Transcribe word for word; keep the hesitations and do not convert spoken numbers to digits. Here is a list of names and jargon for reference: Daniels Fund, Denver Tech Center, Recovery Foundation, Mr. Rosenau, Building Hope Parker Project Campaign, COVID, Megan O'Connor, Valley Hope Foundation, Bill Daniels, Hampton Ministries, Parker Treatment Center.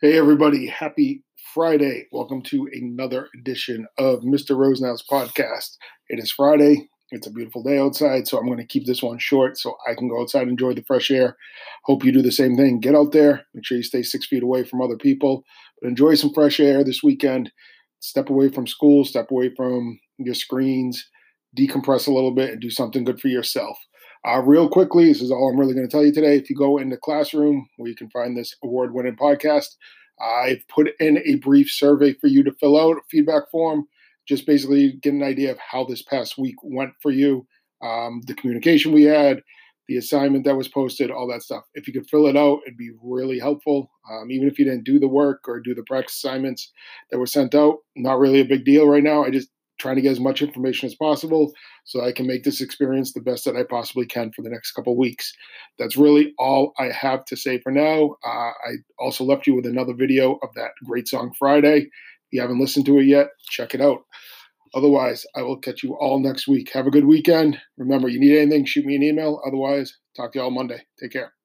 Hey everybody, happy Friday. Welcome to another edition of Mister Rosenau's podcast. It is Friday. It's a beautiful day outside, so I'm going to keep this one short so I can go outside and enjoy the fresh air. Hope you do the same thing. Get out there. Make sure you stay six feet away from other people. But enjoy some fresh air this weekend. Step away from school. Step away from your screens. Decompress a little bit and do something good for yourself. Uh, real quickly, this is all I'm really going to tell you today. If you go into Classroom, where you can find this award-winning podcast, I've put in a brief survey for you to fill out, a feedback form, just basically get an idea of how this past week went for you, um, the communication we had, the assignment that was posted, all that stuff. If you could fill it out, it'd be really helpful. Um, even if you didn't do the work or do the practice assignments that were sent out, not really a big deal right now. I just trying to get as much information as possible so I can make this experience the best that I possibly can for the next couple of weeks. That's really all I have to say for now. Uh, I also left you with another video of that great song Friday. If you haven't listened to it yet, check it out. Otherwise, I will catch you all next week. Have a good weekend. Remember, you need anything, shoot me an email. Otherwise, talk to you all Monday. Take care.